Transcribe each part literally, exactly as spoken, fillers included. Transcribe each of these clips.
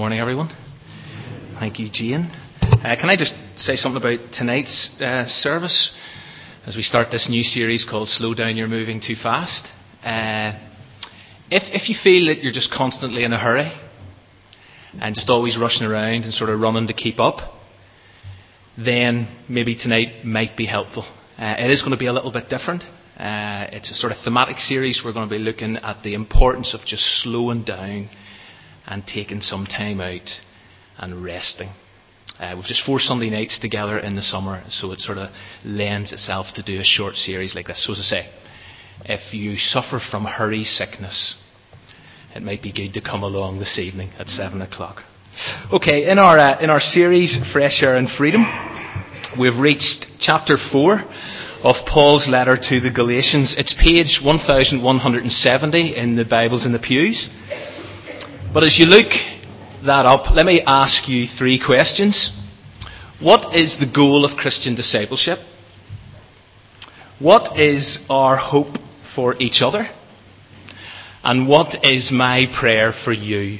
Morning, everyone. Thank you, Jane. Uh, can I just say something about tonight's uh, service as we start this new series called Slow Down, You're Moving Too Fast? Uh, if, if you feel that you're just constantly in a hurry and just always rushing around and sort of running to keep up, then maybe tonight might be helpful. Uh, it is going to be a little bit different. Uh, it's a sort of thematic series. We're going to be looking at the importance of just slowing down and taking some time out and resting. Uh, we've just four Sunday nights together in the summer, so it sort of lends itself to do a short series like this. So as I say, if you suffer from hurry sickness, it might be good to come along this evening at seven o'clock. Okay, in our, uh, in our series, Fresh Air and Freedom, we've reached chapter four of Paul's letter to the Galatians. It's page eleven seventy in the Bibles in the pews. But as you look that up, let me ask you three questions. What is the goal of Christian discipleship? What is our hope for each other? And what is my prayer for you?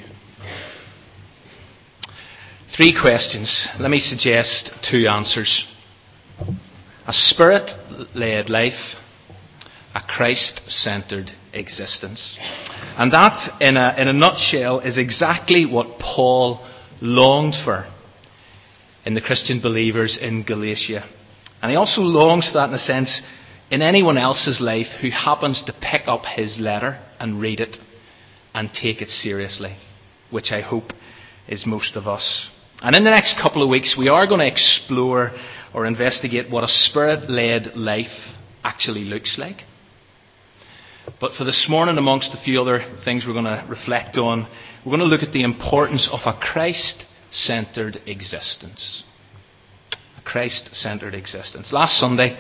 Three questions. Let me suggest two answers. A spirit-led life, a Christ-centred existence. And that, in a, in a nutshell, is exactly what Paul longed for in the Christian believers in Galatia. And he also longs for that, in a sense, in anyone else's life who happens to pick up his letter and read it and take it seriously, which I hope is most of us. And in the next couple of weeks, we are going to explore or investigate what a spirit-led life actually looks like. But for this morning, amongst a few other things we're going to reflect on, we're going to look at the importance of a Christ-centred existence. A Christ-centred existence. Last Sunday,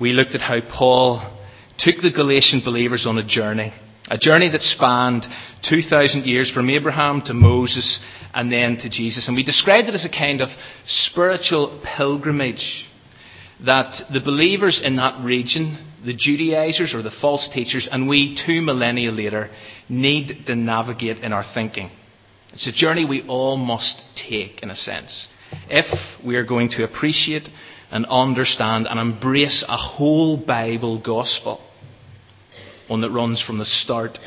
we looked at how Paul took the Galatian believers on a journey. A journey that spanned two thousand years from Abraham to Moses and then to Jesus. And we described it as a kind of spiritual pilgrimage that the believers in that region, the Judaizers or the false teachers, and we two millennia later need to navigate in our thinking. It's a journey we all must take, in a sense, if we are going to appreciate and understand and embrace a whole Bible gospel. One that runs from the start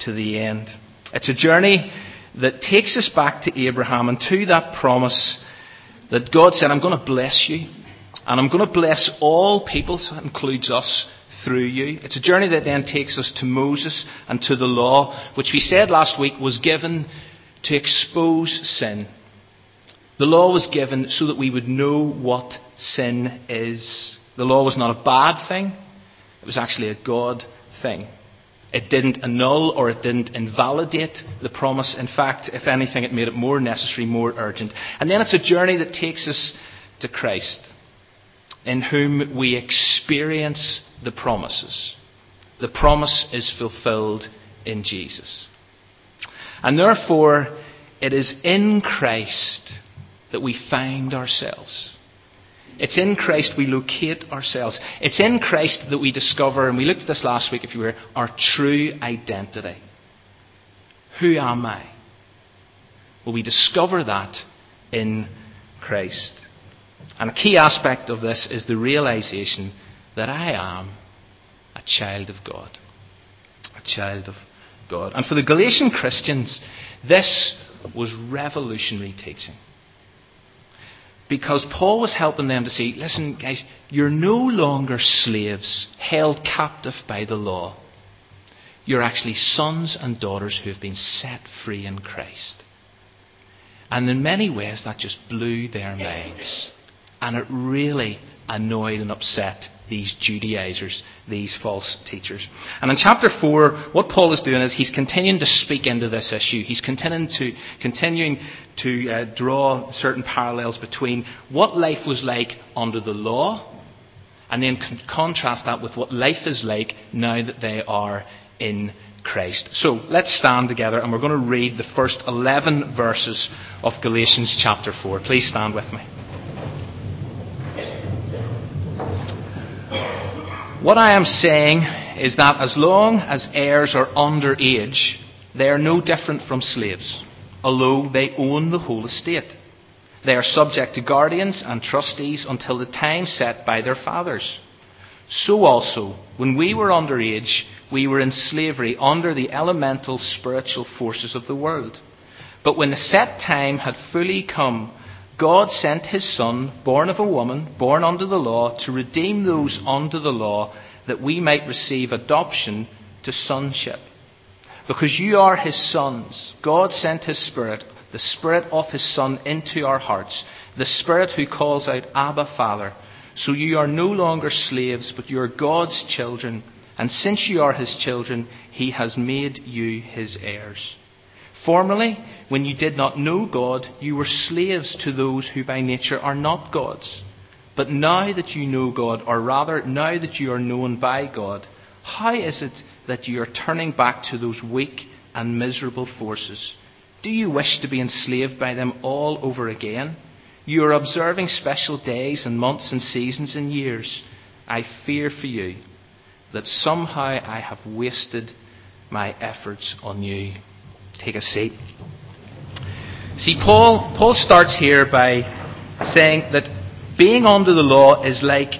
to the end. It's a journey that takes us back to Abraham and to that promise that God said, I'm going to bless you and I'm going to bless all people, so that includes us, through you. It's a journey that then takes us to Moses and to the law, which we said last week was given to expose sin. The law was given so that we would know what sin is. The law was not a bad thing. It was actually a God thing. It didn't annul or it didn't invalidate the promise. In fact, if anything, it made it more necessary, more urgent. And then it's a journey that takes us to Christ, in whom we experience the promises. The promise is fulfilled in Jesus. And therefore, it is in Christ that we find ourselves. It's in Christ we locate ourselves. It's in Christ that we discover, and we looked at this last week if you were, our true identity. Who am I? Well, we discover that in Christ. And a key aspect of this is the realization that I am a child of God. A child of God. And for the Galatian Christians, this was revolutionary teaching. Because Paul was helping them to see, listen guys, you're no longer slaves held captive by the law. You're actually sons and daughters who have been set free in Christ. And in many ways that just blew their minds. And it really annoyed and upset these Judaizers, these false teachers. And in chapter four, what Paul is doing is he's continuing to speak into this issue. He's continuing to continuing to uh, draw certain parallels between what life was like under the law and then con- contrast that with what life is like now that they are in Christ. So let's stand together and we're going to read the first eleven verses of Galatians chapter four. Please stand with me. What I am saying is that as long as heirs are under age, they are no different from slaves, although they own the whole estate. They are subject to guardians and trustees until the time set by their fathers. So also, when we were underage, we were in slavery under the elemental spiritual forces of the world. But when the set time had fully come, God sent his Son, born of a woman, born under the law, to redeem those under the law, that we might receive adoption to sonship. Because you are his sons, God sent his Spirit, the Spirit of his Son, into our hearts, the Spirit who calls out, Abba, Father. So you are no longer slaves, but you are God's children. And since you are his children, he has made you his heirs. Formerly, when you did not know God, you were slaves to those who by nature are not God's. But now that you know God, or rather, now that you are known by God, how is it that you are turning back to those weak and miserable forces? Do you wish to be enslaved by them all over again? You are observing special days and months and seasons and years. I fear for you that somehow I have wasted my efforts on you. Take a seat. See, Paul, Paul starts here by saying that being under the law is like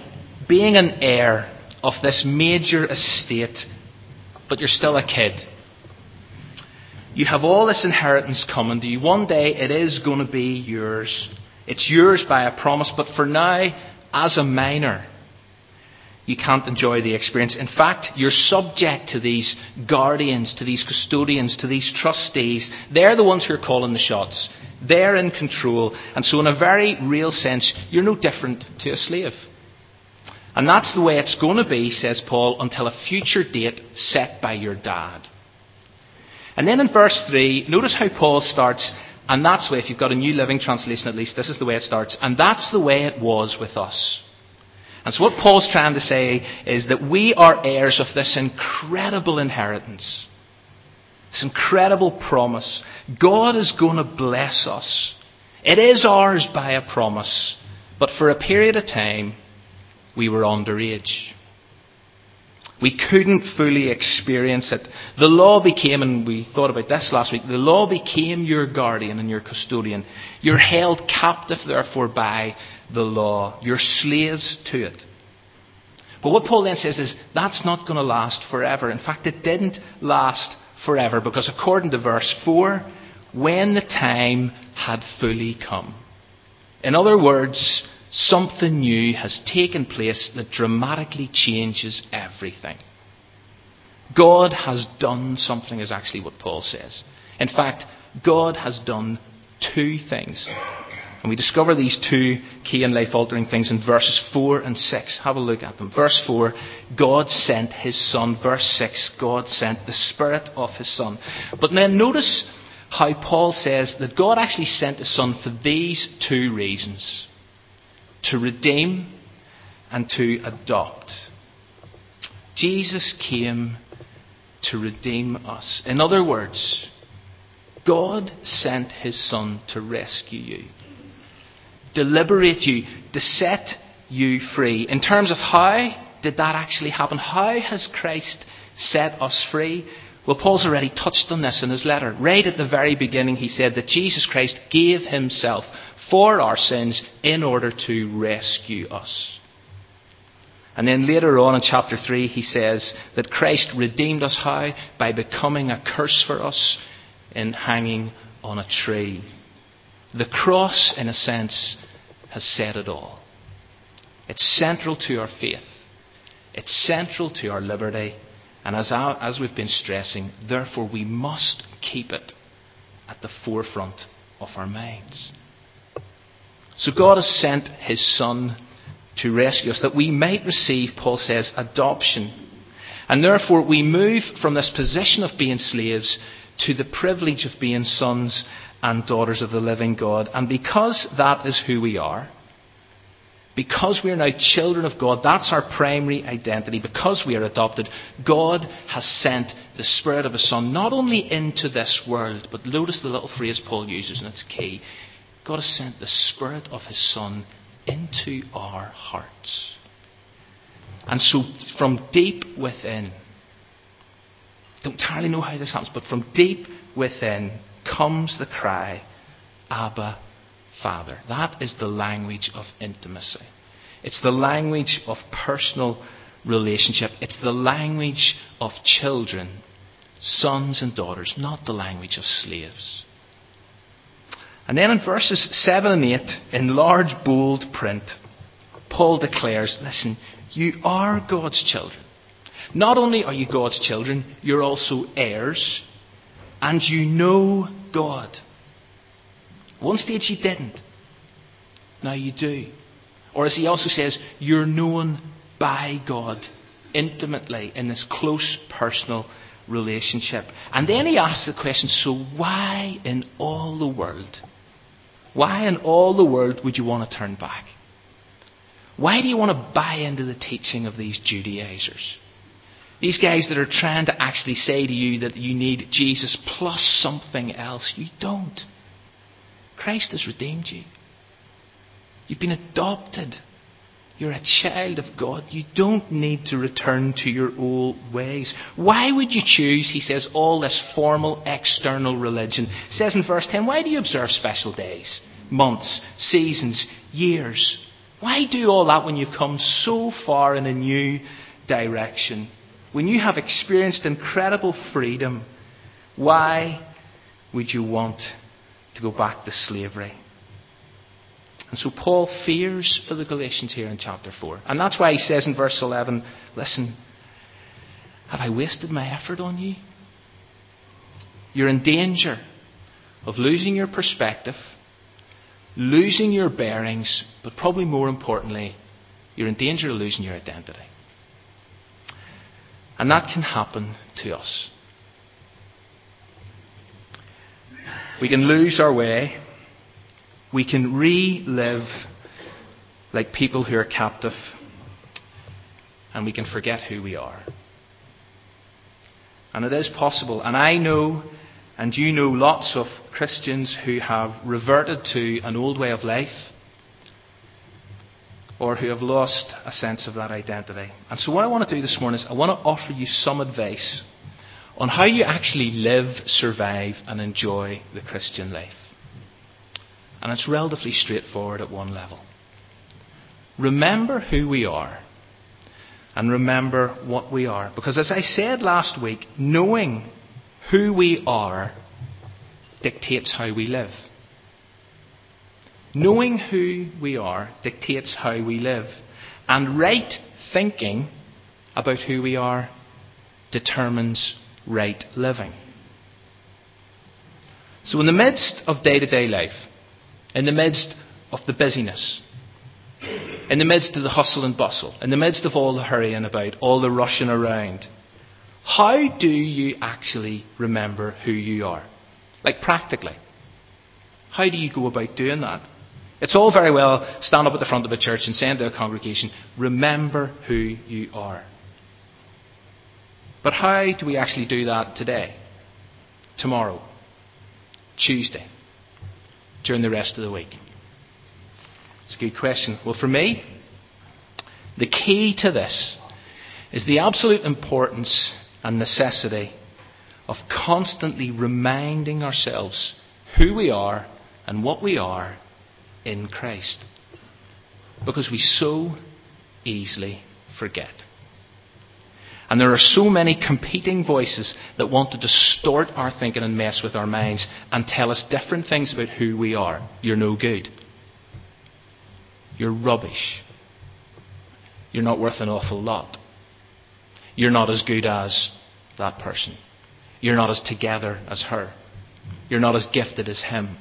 being an heir of this major estate, but you're still a kid. You have all this inheritance coming to you. One day it is going to be yours. It's yours by a promise, but for now, as a minor, you can't enjoy the experience. In fact, you're subject to these guardians, to these custodians, to these trustees. They're the ones who are calling the shots. They're in control. And so in a very real sense, you're no different to a slave. And that's the way it's going to be, says Paul, until a future date set by your dad. And then in verse three, notice how Paul starts, and that's the way, if you've got a New Living Translation at least, this is the way it starts, and that's the way it was with us. And so what Paul's trying to say is that we are heirs of this incredible inheritance, this incredible promise. God is going to bless us. It is ours by a promise, but for a period of time, we were underage. We couldn't fully experience it. The law became, and we thought about this last week, the law became your guardian and your custodian. You're held captive, therefore, by the law. You're slaves to it. But what Paul then says is, that's not going to last forever. In fact, it didn't last forever, because according to verse four, when the time had fully come. In other words, something new has taken place that dramatically changes everything. God has done something, is actually what Paul says. In fact, God has done two things. And we discover these two key and life-altering things in verses four and six. Have a look at them. Verse four, God sent his Son. Verse six, God sent the Spirit of his Son. But then notice how Paul says that God actually sent his Son for these two reasons: to redeem and to adopt. Jesus came to redeem us. In other words, God sent his Son to rescue you, to liberate you, to set you free. In terms of how did that actually happen? How has Christ set us free? Well, Paul's already touched on this in his letter. Right at the very beginning, he said that Jesus Christ gave himself for our sins in order to rescue us. And then later on in chapter three, he says that Christ redeemed us. How? By becoming a curse for us in hanging on a tree. The cross, in a sense, has said it all. It's central to our faith. It's central to our liberty. And as, our, as we've been stressing, therefore we must keep it at the forefront of our minds. So God has sent his Son to rescue us, that we might receive, Paul says, adoption. And therefore we move from this position of being slaves to the privilege of being sons and daughters of the living God. And because that is who we are, because we are now children of God, that's our primary identity. Because we are adopted, God has sent the Spirit of his Son, not only into this world, but notice the little phrase Paul uses, and it's key. God has sent the Spirit of his Son into our hearts. And so from deep within, don't entirely know how this happens, but from deep within, comes the cry, Abba, Father. That is the language of intimacy. It's the language of personal relationship. It's the language of children, sons and daughters, not the language of slaves. And then in verses seven and eight, in large bold print, Paul declares, listen, you are God's children. Not only are you God's children, you're also heirs, and you know God. At one stage you didn't. Now you do. Or as he also says, you're known by God intimately in this close personal relationship. And then he asks the question, so why in all the world, why in all the world would you want to turn back? Why do you want to buy into the teaching of these Judaizers? These guys that are trying to actually say to you that you need Jesus plus something else. You don't. Christ has redeemed you. You've been adopted. You're a child of God. You don't need to return to your old ways. Why would you choose, he says, all this formal external religion? It says in verse ten, why do you observe special days, months, seasons, years? Why do all that when you've come so far in a new direction? When you have experienced incredible freedom, why would you want to go back to slavery? And so Paul fears for the Galatians here in chapter four. And that's why he says in verse eleven, listen, have I wasted my effort on you? You're in danger of losing your perspective, losing your bearings, but probably more importantly, you're in danger of losing your identity. And that can happen to us. We can lose our way. We can relive like people who are captive. And we can forget who we are. And it is possible. And I know, and you know, lots of Christians who have reverted to an old way of life, or who have lost a sense of that identity. And so what I want to do this morning is I want to offer you some advice on how you actually live, survive and enjoy the Christian life. And it's relatively straightforward at one level. Remember who we are and remember what we are. Because as I said last week, knowing who we are dictates how we live. Knowing who we are dictates how we live. And right thinking about who we are determines right living. So in the midst of day-to-day life, in the midst of the busyness, in the midst of the hustle and bustle, in the midst of all the hurrying about, all the rushing around, how do you actually remember who you are? Like practically. How do you go about doing that? It's all very well stand up at the front of a church and saying to a congregation, remember who you are. But how do we actually do that today, tomorrow, Tuesday, during the rest of the week? It's a good question. Well, for me, the key to this is the absolute importance and necessity of constantly reminding ourselves who we are and what we are in Christ. Because we so easily forget. And there are so many competing voices that want to distort our thinking and mess with our minds and tell us different things about who we are. You're no good. You're rubbish. You're not worth an awful lot. You're not as good as that person. You're not as together as her. You're not as gifted as him.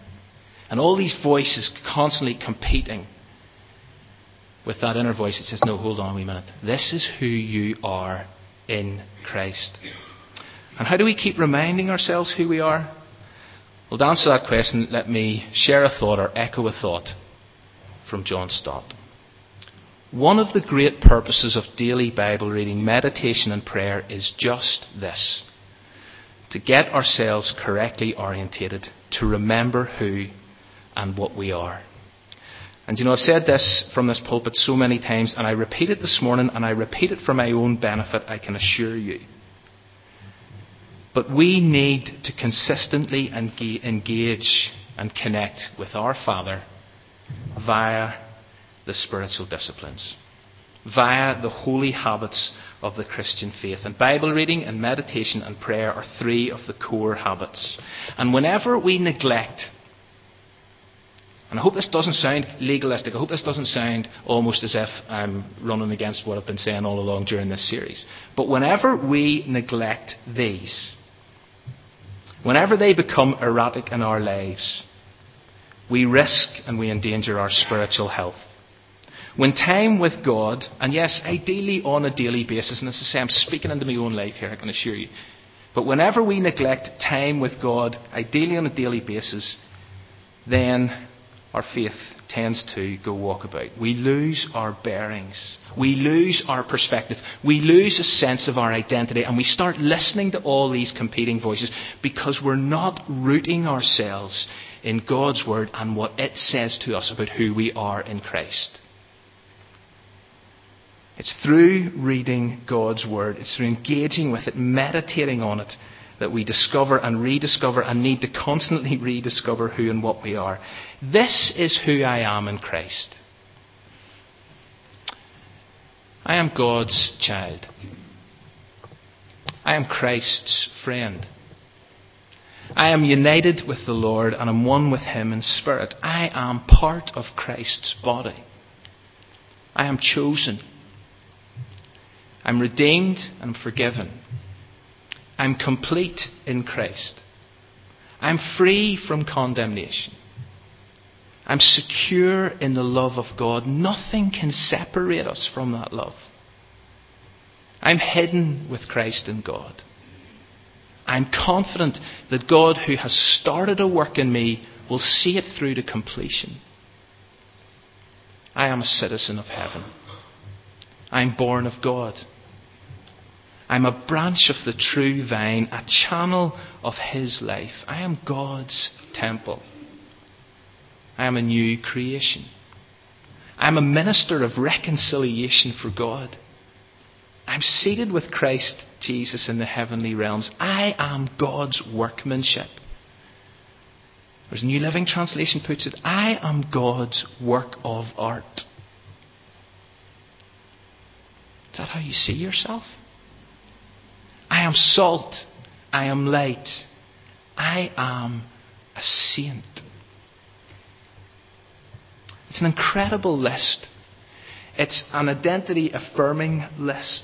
And all these voices constantly competing with that inner voice that says, no, hold on a wee minute. This is who you are in Christ. And how do we keep reminding ourselves who we are? Well, to answer that question, let me share a thought or echo a thought from John Stott. One of the great purposes of daily Bible reading, meditation and prayer is just this. To get ourselves correctly orientated, to remember who and what we are. And you know, I've said this from this pulpit so many times, and I repeat it this morning, and I repeat it for my own benefit, I can assure you. But we need to consistently engage and connect with our Father via the spiritual disciplines, via the holy habits of the Christian faith. And Bible reading and meditation and prayer are three of the core habits. And whenever we neglect, and I hope this doesn't sound legalistic, I hope this doesn't sound almost as if I'm running against what I've been saying all along during this series, but whenever we neglect these, whenever they become erratic in our lives, we risk and we endanger our spiritual health. When time with God, and yes, ideally on a daily basis, and as I say, I'm speaking into my own life here, I can assure you, but whenever we neglect time with God, ideally on a daily basis, then our faith tends to go walkabout. We lose our bearings. We lose our perspective. We lose a sense of our identity. And we start listening to all these competing voices because we're not rooting ourselves in God's Word and what it says to us about who we are in Christ. It's through reading God's Word, it's through engaging with it, meditating on it, that we discover and rediscover and need to constantly rediscover who and what we are. This is who I am in Christ. I am God's child. I am Christ's friend. I am united with the Lord and am one with Him in spirit. I am part of Christ's body. I am chosen. I am redeemed and forgiven. I'm complete in Christ. I'm free from condemnation. I'm secure in the love of God. Nothing can separate us from that love. I'm hidden with Christ in God. I'm confident that God, who has started a work in me, will see it through to completion. I am a citizen of heaven. I'm born of God. I'm a branch of the true vine, a channel of His life. I am God's temple. I am a new creation. I am a minister of reconciliation for God. I'm seated with Christ Jesus in the heavenly realms. I am God's workmanship. Or as New Living Translation puts it, I am God's work of art. Is that how you see yourself? I am salt. I am light. I am a saint. It's an incredible list. It's an identity affirming list.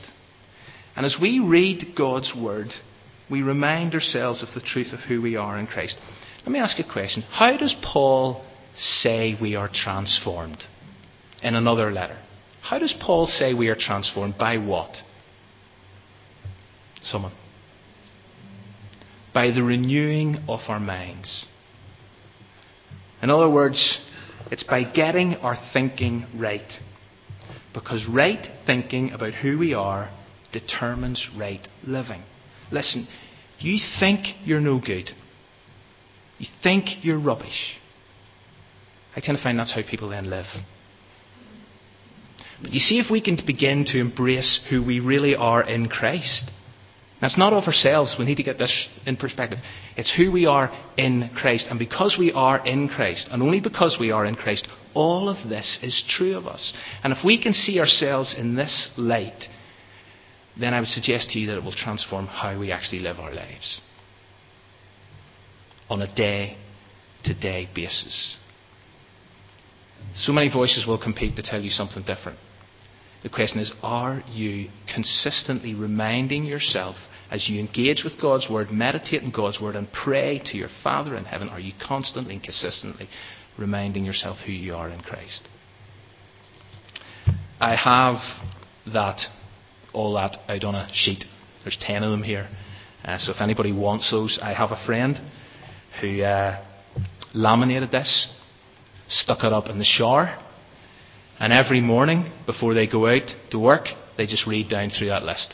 And as we read God's Word, we remind ourselves of the truth of who we are in Christ. Let me ask you a question. How does Paul say we are transformed in another letter? How does Paul say we are transformed? By what? Someone. By the renewing of our minds. In other words, it's by getting our thinking right. Because right thinking about who we are determines right living. Listen, you think you're no good. You think you're rubbish. I tend to find that's how people then live. But you see, if we can begin to embrace who we really are in Christ, that's not of ourselves. We need to get this in perspective. It's who we are in Christ. And because we are in Christ, and only because we are in Christ, all of this is true of us. And if we can see ourselves in this light, then I would suggest to you that it will transform how we actually live our lives on a day-to-day basis. So many voices will compete to tell you something different. The question is, are you consistently reminding yourself as you engage with God's Word, meditate on God's Word and pray to your Father in heaven, are you constantly and consistently reminding yourself who you are in Christ? I have that, all that out on a sheet. There's ten of them here. Uh, so if anybody wants those, I have a friend who uh, laminated this, stuck it up in the shower. And every morning, before they go out to work, they just read down through that list.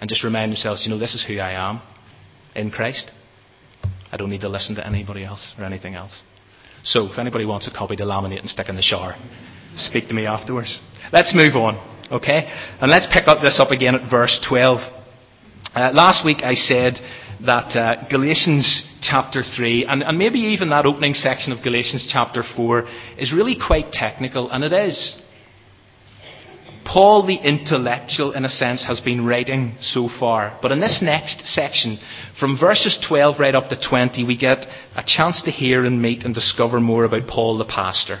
And just remind themselves, you know, this is who I am in Christ. I don't need to listen to anybody else or anything else. So, if anybody wants a copy to laminate and stick in the shower, speak to me afterwards. Let's move on, okay? And let's pick up this up again at verse twelve. Uh, last week I said that uh, Galatians chapter three, and, and maybe even that opening section of Galatians chapter four, is really quite technical, and it is. Paul the intellectual, in a sense, has been writing so far. But in this next section, from verses twelve right up to twenty, we get a chance to hear and meet and discover more about Paul the pastor.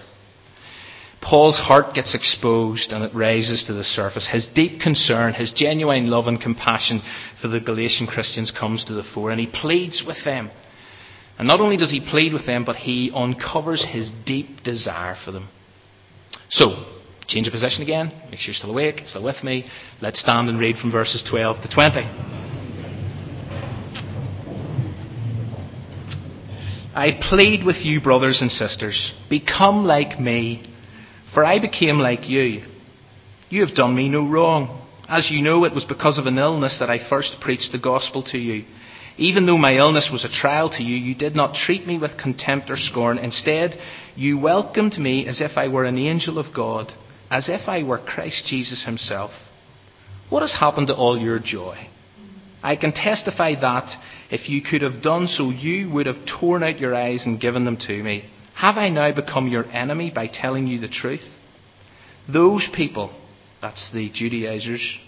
Paul's heart gets exposed and it rises to the surface. His deep concern, his genuine love and compassion for the Galatian Christians comes to the fore, and he pleads with them. And not only does he plead with them, but he uncovers his deep desire for them. So, change of position again. Make sure you're still awake, still with me. Let's stand and read from verses twelve to twenty. I plead with you, brothers and sisters, become like me, for I became like you. You have done me no wrong. As you know, it was because of an illness that I first preached the gospel to you. Even though my illness was a trial to you, you did not treat me with contempt or scorn. Instead, you welcomed me as if I were an angel of God, as if I were Christ Jesus himself. What has happened to all your joy? I can testify that if you could have done so, you would have torn out your eyes and given them to me. Have I now become your enemy by telling you the truth? Those people, that's the Judaizers,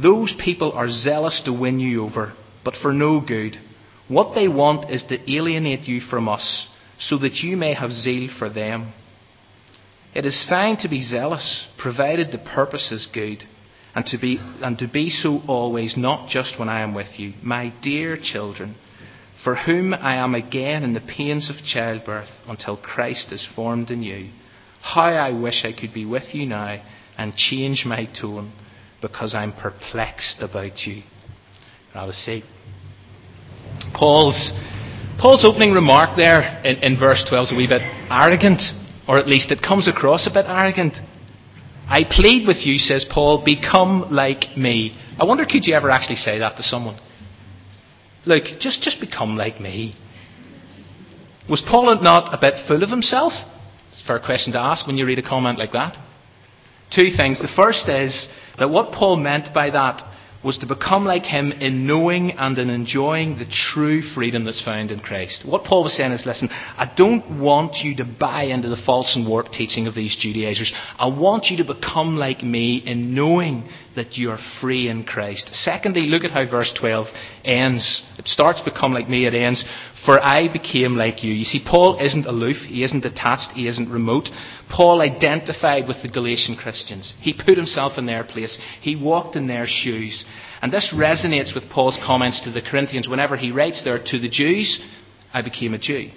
those people are zealous to win you over, but for no good. What they want is to alienate you from us, so that you may have zeal for them. It is fine to be zealous, provided the purpose is good, and to be and to be so always, not just when I am with you, my dear children, for whom I am again in the pains of childbirth until Christ is formed in you. How I wish I could be with you now and change my tone, because I'm perplexed about you. Rather see. Paul's, Paul's opening remark there in, in verse twelve is a wee bit arrogant, or at least it comes across a bit arrogant. I plead with you, says Paul, become like me. I wonder, could you ever actually say that to someone? Look, just, just become like me. Was Paul not a bit full of himself? It's a fair question to ask when you read a comment like that. Two things. The first is that what Paul meant by that was to become like him in knowing and in enjoying the true freedom that's found in Christ. What Paul was saying is, listen, I don't want you to buy into the false and warped teaching of these Judaizers. I want you to become like me in knowing that you are free in Christ. Secondly, look at how verse twelve ends. It starts, become like me, it ends, for I became like you. You see, Paul isn't aloof, he isn't detached, he isn't remote. Paul identified with the Galatian Christians. He put himself in their place. He walked in their shoes. And this resonates with Paul's comments to the Corinthians whenever he writes there, to the Jews, I became a Jew.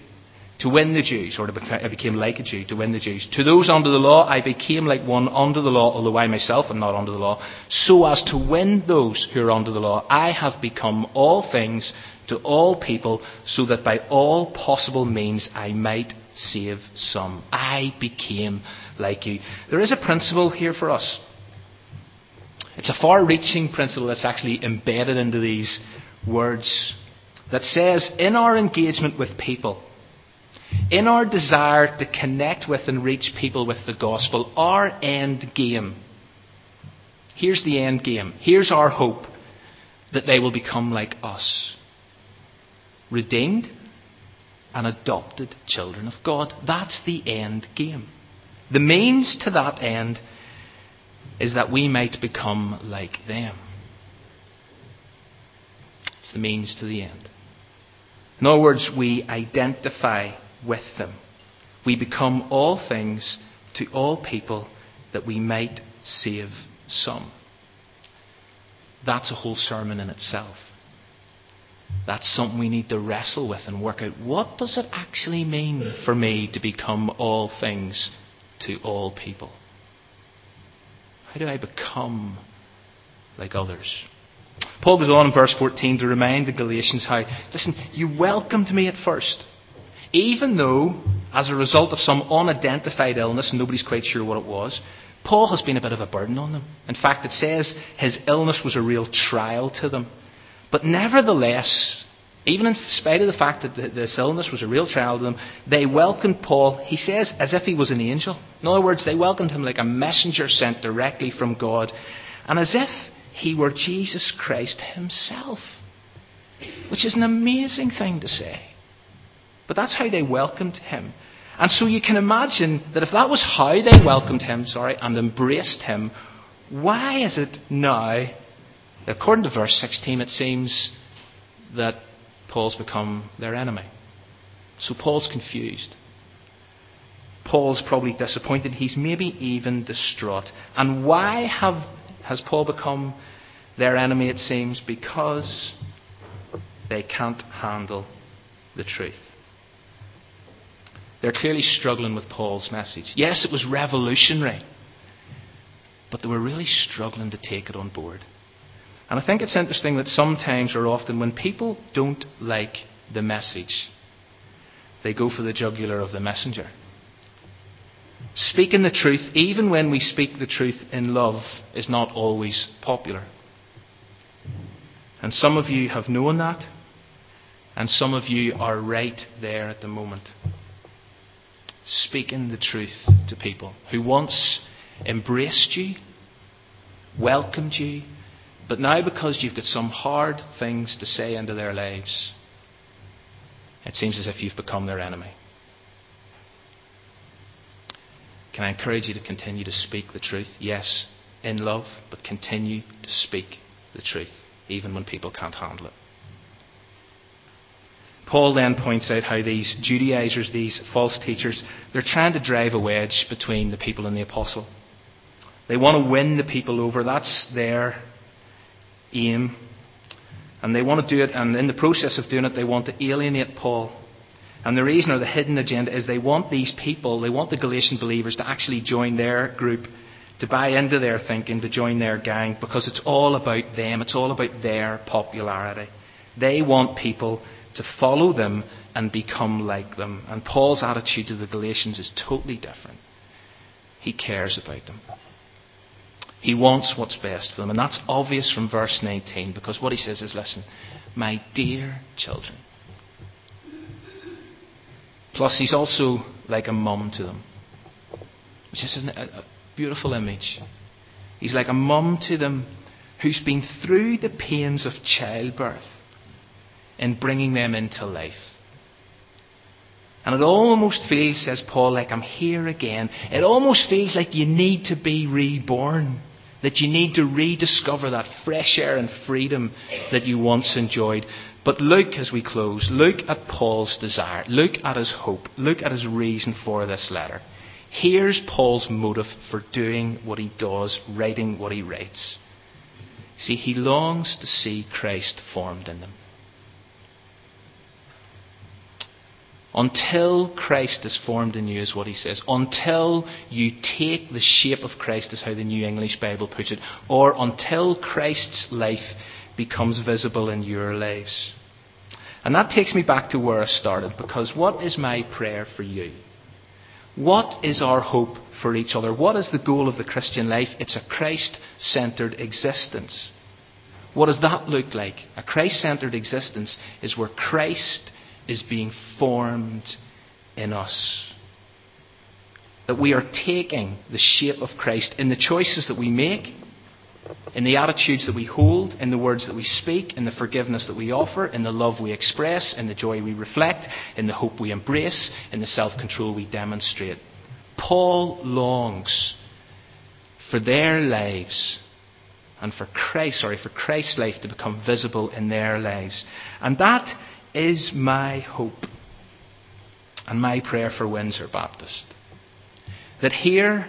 To win the Jews, or to become, I became like a Jew, to win the Jews. To those under the law, I became like one under the law, although I myself am not under the law, so as to win those who are under the law. I have become all things to all people, so that by all possible means I might save some. I became like you. There is a principle here for us. It's a far-reaching principle that's actually embedded into these words that says, in our engagement with people, in our desire to connect with and reach people with the gospel, our end game, here's the end game, here's our hope, that they will become like us. Redeemed and adopted children of God. That's the end game. The means to that end is that we might become like them. It's the means to the end. In other words, we identify with them. We become all things to all people, that we might save some. That's a whole sermon in itself. That's something we need to wrestle with and work out. What does it actually mean for me to become all things to all people? How do I become like others? Paul goes on in verse fourteen to remind the Galatians how, listen, you welcomed me at first. Even though, as a result of some unidentified illness, and nobody's quite sure what it was, Paul has been a bit of a burden on them. In fact, it says his illness was a real trial to them. But nevertheless, even in spite of the fact that this illness was a real trial to them, they welcomed Paul, he says, as if he was an angel. In other words, they welcomed him like a messenger sent directly from God. And as if he were Jesus Christ himself. Which is an amazing thing to say. But that's how they welcomed him. And so you can imagine that if that was how they welcomed him, sorry, and embraced him, why is it now, according to verse sixteen, it seems that Paul's become their enemy? So Paul's confused. Paul's probably disappointed. He's maybe even distraught. And why have has Paul become their enemy, it seems? Because they can't handle the truth. They're clearly struggling with Paul's message. Yes, it was revolutionary, but they were really struggling to take it on board. And I think it's interesting that sometimes or often when people don't like the message, they go for the jugular of the messenger. Speaking the truth, even when we speak the truth in love, is not always popular. And some of you have known that, and some of you are right there at the moment. Speaking the truth to people who once embraced you, welcomed you, but now because you've got some hard things to say into their lives, it seems as if you've become their enemy. Can I encourage you to continue to speak the truth? Yes, in love, but continue to speak the truth, even when people can't handle it. Paul then points out how these Judaizers, these false teachers, they're trying to drive a wedge between the people and the apostle. They want to win the people over. That's their aim. And they want to do it, and in the process of doing it, they want to alienate Paul. And the reason, or the hidden agenda, is they want these people, they want the Galatian believers to actually join their group, to buy into their thinking, to join their gang, because it's all about them. It's all about their popularity. They want people to follow them and become like them. And Paul's attitude to the Galatians is totally different. He cares about them. He wants what's best for them. And that's obvious from verse nineteen, because what he says is, listen, my dear children. Plus, he's also like a mum to them, which is a beautiful image. He's like a mum to them who's been through the pains of childbirth in bringing them into life. And it almost feels, says Paul, like I'm here again. It almost feels like you need to be reborn, that you need to rediscover that fresh air and freedom that you once enjoyed. But look, as we close, look at Paul's desire. Look at his hope. Look at his reason for this letter. Here's Paul's motive for doing what he does, writing what he writes. See, he longs to see Christ formed in them. Until Christ is formed in you, is what he says. Until you take the shape of Christ, is how the New English Bible puts it. Or until Christ's life becomes visible in your lives. And that takes me back to where I started. Because what is my prayer for you? What is our hope for each other? What is the goal of the Christian life? It's a Christ-centered existence. What does that look like? A Christ-centered existence is where Christ is being formed in us. That we are taking the shape of Christ in the choices that we make, in the attitudes that we hold, in the words that we speak, in the forgiveness that we offer, in the love we express, in the joy we reflect, in the hope we embrace, in the self-control we demonstrate. Paul longs for their lives and for Christ, sorry, for Christ's life to become visible in their lives. And that is my hope and my prayer for Windsor Baptist. That here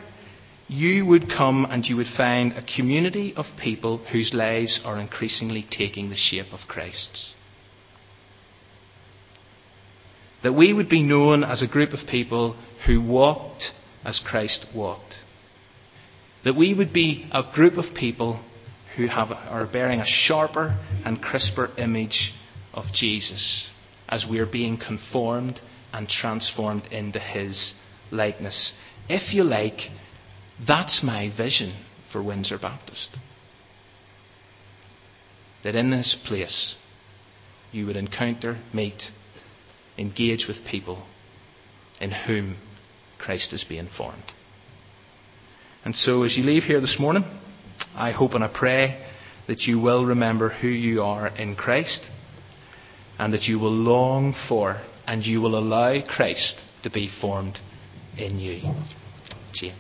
you would come and you would find a community of people whose lives are increasingly taking the shape of Christ's. That we would be known as a group of people who walked as Christ walked. That we would be a group of people who have, are bearing a sharper and crisper image of Jesus as we are being conformed and transformed into his likeness. If you like, that's my vision for Windsor Baptist. That in this place you would encounter, meet, engage with people in whom Christ is being formed. And so as you leave here this morning, I hope and I pray that you will remember who you are in Christ, and that you will long for and you will allow Christ to be formed in you. Jane.